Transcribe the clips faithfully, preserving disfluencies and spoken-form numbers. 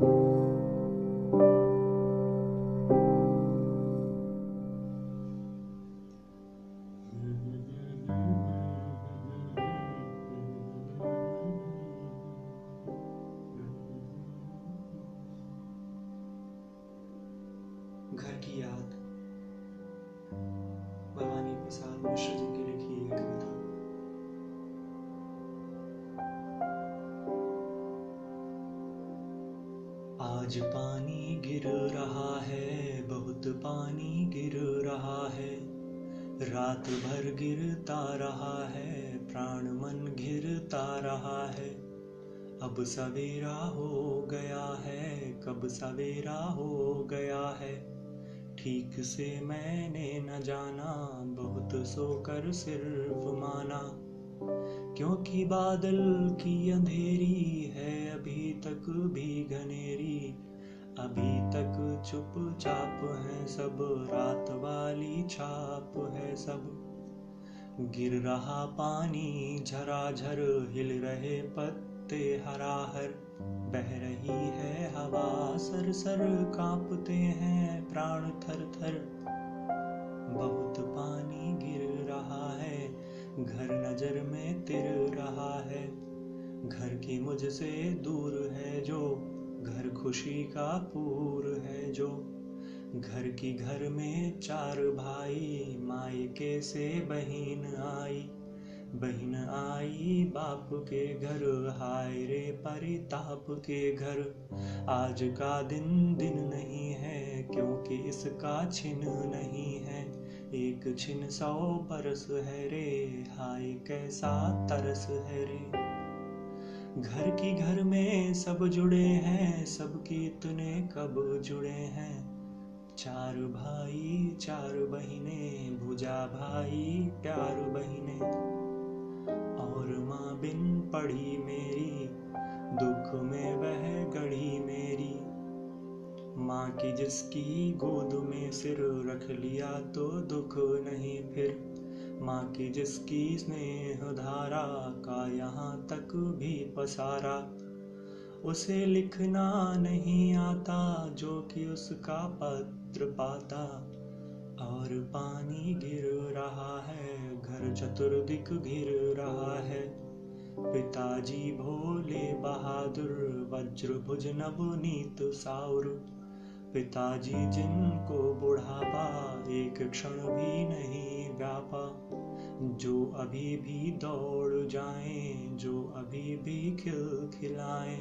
घर की याद बहानी मिसाल मिश्र जी की लिखी एक कविता। आज पानी गिर रहा है, बहुत पानी गिर रहा है, रात भर गिरता रहा है, प्राण मन घिरता रहा है। अब सवेरा हो गया है, कब सवेरा हो गया है, ठीक से मैंने न जाना, बहुत सोकर सिर्फ माना। क्योंकि बादल की अंधेरी है अभी तक भी घनेरी, अभी तक चुपचाप है सब, रात वाली छाप है सब। गिर रहा पानी झराझर, हिल रहे पत्ते हराहर, बह रही है हवा सर सर, कांपते हैं प्राण थर थर। बहुत पानी गिर रहा है, घर नजर में तिर रहा है, घर की मुझसे दूर है जो, घर खुशी का पूर है जो। घर की घर में चार भाई, मायके से बहन आई, बहन आई बाप के घर, हाय रे परिताप के घर। आज का दिन दिन नहीं है, क्योंकि इसका छिन नहीं है, एक छिन सौ बरस है रे, हाय कैसा तरस है रे। घर की घर में सब जुड़े हैं, सबकी इतने कब जुड़े हैं, चार भाई चार बहने, भुजा भाई प्यार बहने। और माँ बिन पढ़ी मेरी, दुख में वह गढ़ी मेरी, माँ की जिसकी गोद में सिर, रख लिया तो दुख नहीं फिर। माँ की जिसकी स्नेह धारा का यहाँ तक भी पसारा, उसे लिखना नहीं आता, जो कि उसका पत्र पाता। और पानी गिर रहा है, घर चतुर्दिक घिर रहा है, पिताजी भोले बहादुर, वज्रभुज नवनीत साउर। पिताजी जिनको बुढ़ापा एक क्षण भी नहीं व्यापा, जो अभी भी दौड़ जाएं, जो अभी भी खिल खिलाएं,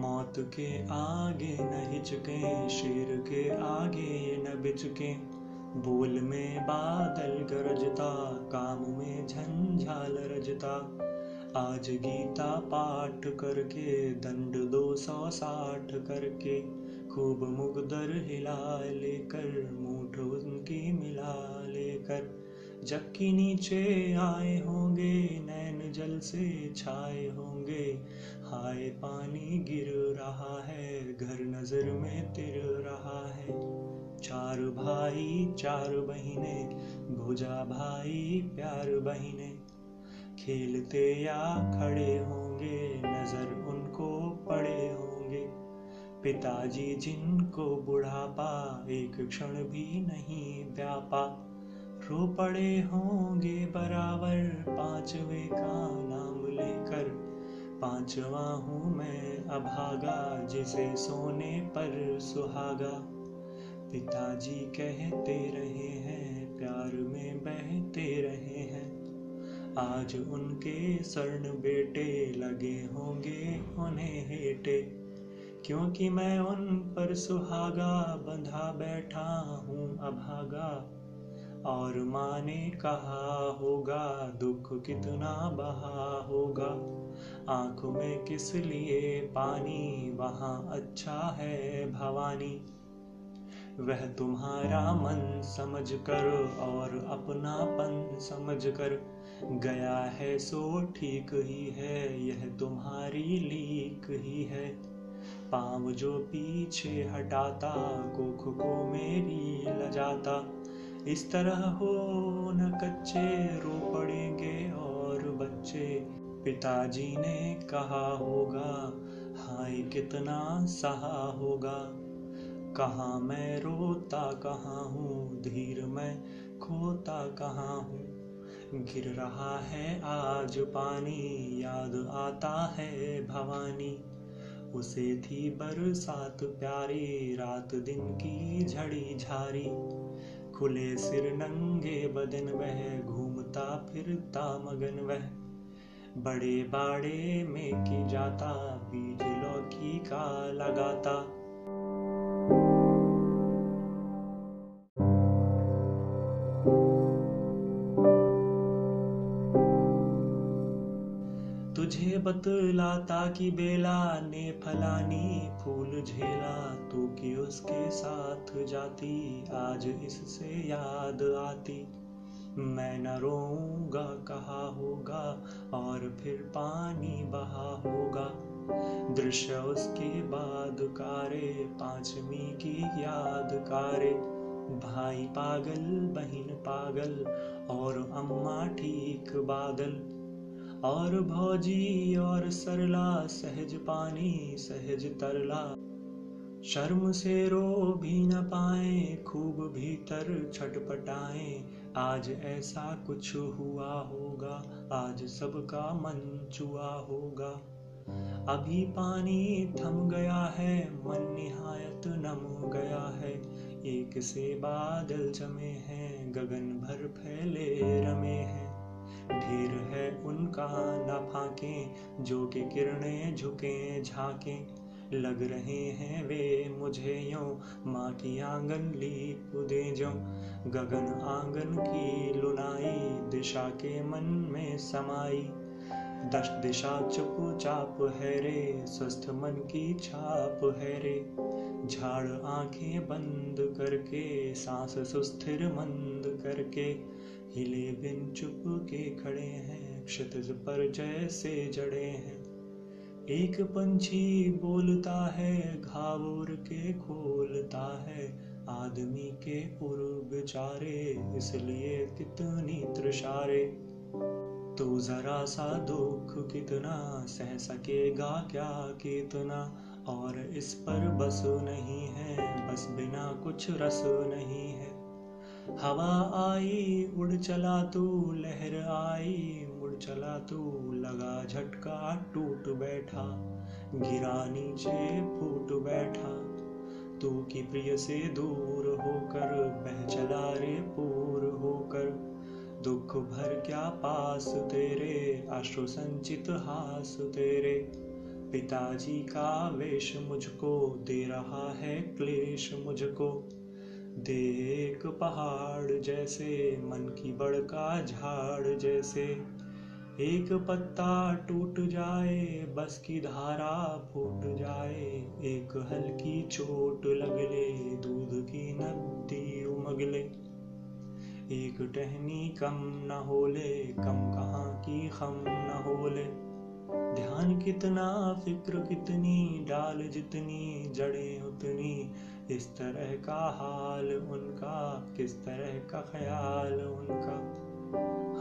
मौत के आगे न हिचकें, शेर के आगे न बिचकें। बोल में बादल गरजता, काम में झंझाल रजता, आज गीता पाठ करके, दंड दो सौ साठ करके, खूब मुकदर हिला लेकर, मूठ उनकी मिला लेकर। जबकि नीचे आए होंगे, नैन जल से छाए होंगे, हाय पानी गिर रहा है, घर नजर में तिर रहा है। चार भाई चार बहने, भुजा भाई प्यार बहने, खेलते या खड़े होंगे, नजर उनको पड़े होंगे। पिताजी जिनको बुढ़ापा एक क्षण भी नहीं व्यापा, रो पड़े होंगे बराबर, पांचवे का नाम लेकर। पांचवा हूँ मैं अभागा, जिसे सोने पर सुहागा। पिताजी कहते रहे हैं, प्यार में बहते रहे हैं, आज उनके स्वर्ण बेटे लगे होंगे उन्हें हेटे। क्योंकि मैं उन पर सुहागा, बंधा बैठा हूँ अभागा। और माँ ने कहा होगा, दुख कितना बहा होगा, आँख में किस लिए पानी, वहाँ अच्छा है भवानी। वह तुम्हारा मन समझ कर और अपनापन समझ कर गया है, सो ठीक ही है, यह तुम्हारी लीक ही है। पाँव जो पीछे हटाता, कोख को मेरी लजाता, इस तरह हो न कच्चे, रो पड़ेंगे और बच्चे। पिताजी ने कहा होगा, हाँ आए कितना सहा होगा। कहाँ मैं रोता कहाँ हूँ, धीर मैं खोता कहाँ हूँ। गिर रहा है आज पानी, याद आता है भवानी। उसे थी बरसात प्यारी, रात दिन की झड़ी झारी। खुले सिर नंगे बदन वह, घूमता फिरता मगन वह। बड़े बाड़े में की जाता, बीज लौकी का लगाता। तुझे बतलाता कि बेला ने फलानी फूल झेला, तू कि उसके साथ जाती, आज इससे याद आती। मैं न रोऊंगा कहा होगा, और फिर पानी बहा होगा। दृश्य उसके बाद कारे, पांचवी की याद कारे। भाई पागल बहन पागल, और अम्मा ठीक बादल। और भौजी और सरला, सहज पानी सहज तरला। शर्म से रो भी न पाए, खूब भीतर छटपटाए। आज ऐसा कुछ हुआ होगा, आज सबका मन चुआ होगा। अभी पानी थम गया है, मन निहायत नम गया है। एक से बादल जमे हैं, गगन भर फैले रमे हैं। ढेर है उनका न फाके, जो कि किरणें झुके झाके। लग रहे हैं वे मुझे यूं, माँ की आंगन लीप दे जो। गगन आंगन की लुनाई, दिशा के मन में समाई। दश दिशा चुपचाप है रे, स्वस्थ मन की छाप है रे। झाड़ आंखें बंद करके, सांस सुस्थिर मंद करके। हिले बिन चुप के खड़े हैं, क्षितिज पर जैसे जड़े हैं। एक पंछी बोलता है, घाव उर के खोलता है। आदमी के उर बेचारे, इसलिए कितनी तृषारे। तो जरा सा दुख कितना, सह सकेगा क्या कितना। और इस पर बस नहीं है, बस बिना कुछ रस नहीं है। हवा आई उड़ चला तू, लहर आई मुड़ चला तू। लगा झटका टूट बैठा, गिरा नीचे फूट बैठा। तू की प्रिय से दूर होकर, बह चला रे पूर होकर। दुख भर क्या पास तेरे, अश्रु संचित हास तेरे। पिताजी का वेश मुझको, दे रहा है क्लेश मुझको। देख पहाड़ जैसे, मन की बड़ का झाड़ जैसे। एक पत्ता टूट जाए, बस की धारा फूट जाए। एक हल्की चोट लगले, दूध की नदी उमगले। एक टहनी कम न होले, कम कहाँ की खम न होले। ध्यान कितना फिक्र कितनी, डाल जितनी जड़ें उतनी। इस तरह का हाल उनका, किस तरह का ख्याल उनका।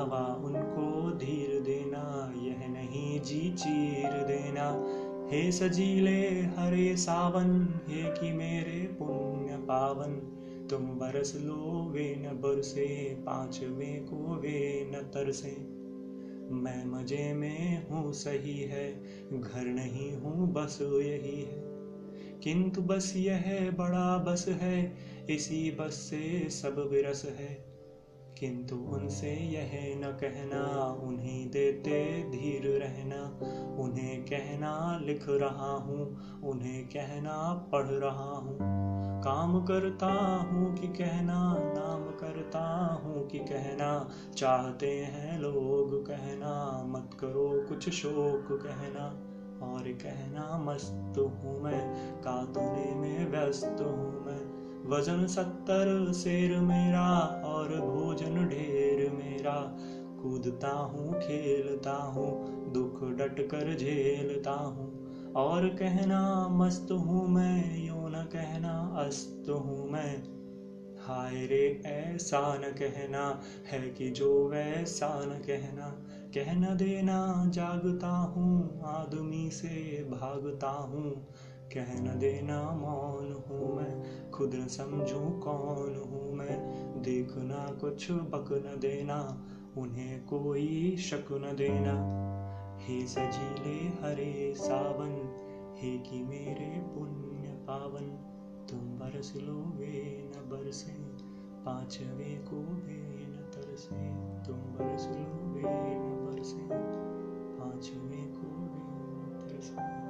हवा उनको धीर देना, यह नहीं जी चीर देना। हे सजीले हरे सावन, हे कि मेरे पुण्य पावन। तुम बरस लो वे न बरसे, पांचवें को वे न तरसे। मैं मजे में हूँ सही है, घर नहीं हूँ बस यही है। किंतु बस यह बड़ा बस है, इसी बस से सब विरस है। किंतु उनसे यह न कहना, उन्हीं देते धीर रहना। उन्हें कहना लिख रहा हूँ, उन्हें कहना पढ़ रहा हूँ। काम करता हूँ कि कहना, नाम करता हूँ कि कहना। चाहते हैं लोग कहना, मत करो कुछ शोक कहना। और कहना मस्त हूँ मैं, कातने में व्यस्त हूँ मैं। वजन सत्तर शेर मेरा, और भोजन ढेर मेरा। कूदता हूँ खेलता हूँ, दुख डट कर झेलता हूँ। और कहना मस्त हूँ मैं, यूँ न कहना अस्त हूँ मैं। हाय रे ऐसा न कहना, है कि जो वैसा न कहना। कह न देना जागता हूँ, आदमी से भागता हूँ। कह न देना मौन हूँ मैं, खुद न समझूँ कौन हूँ मैं। देखना कुछ बक न देना, उन्हें कोई शक न देना। हे सजीले हरे सावन, हे कि मेरे पुण्य पावन। तुम बरस लोगे न बरसे, पांचवे को भी न तरसे। तुम बरस लोगे न बरसे, पांचवे को भी न तरसे।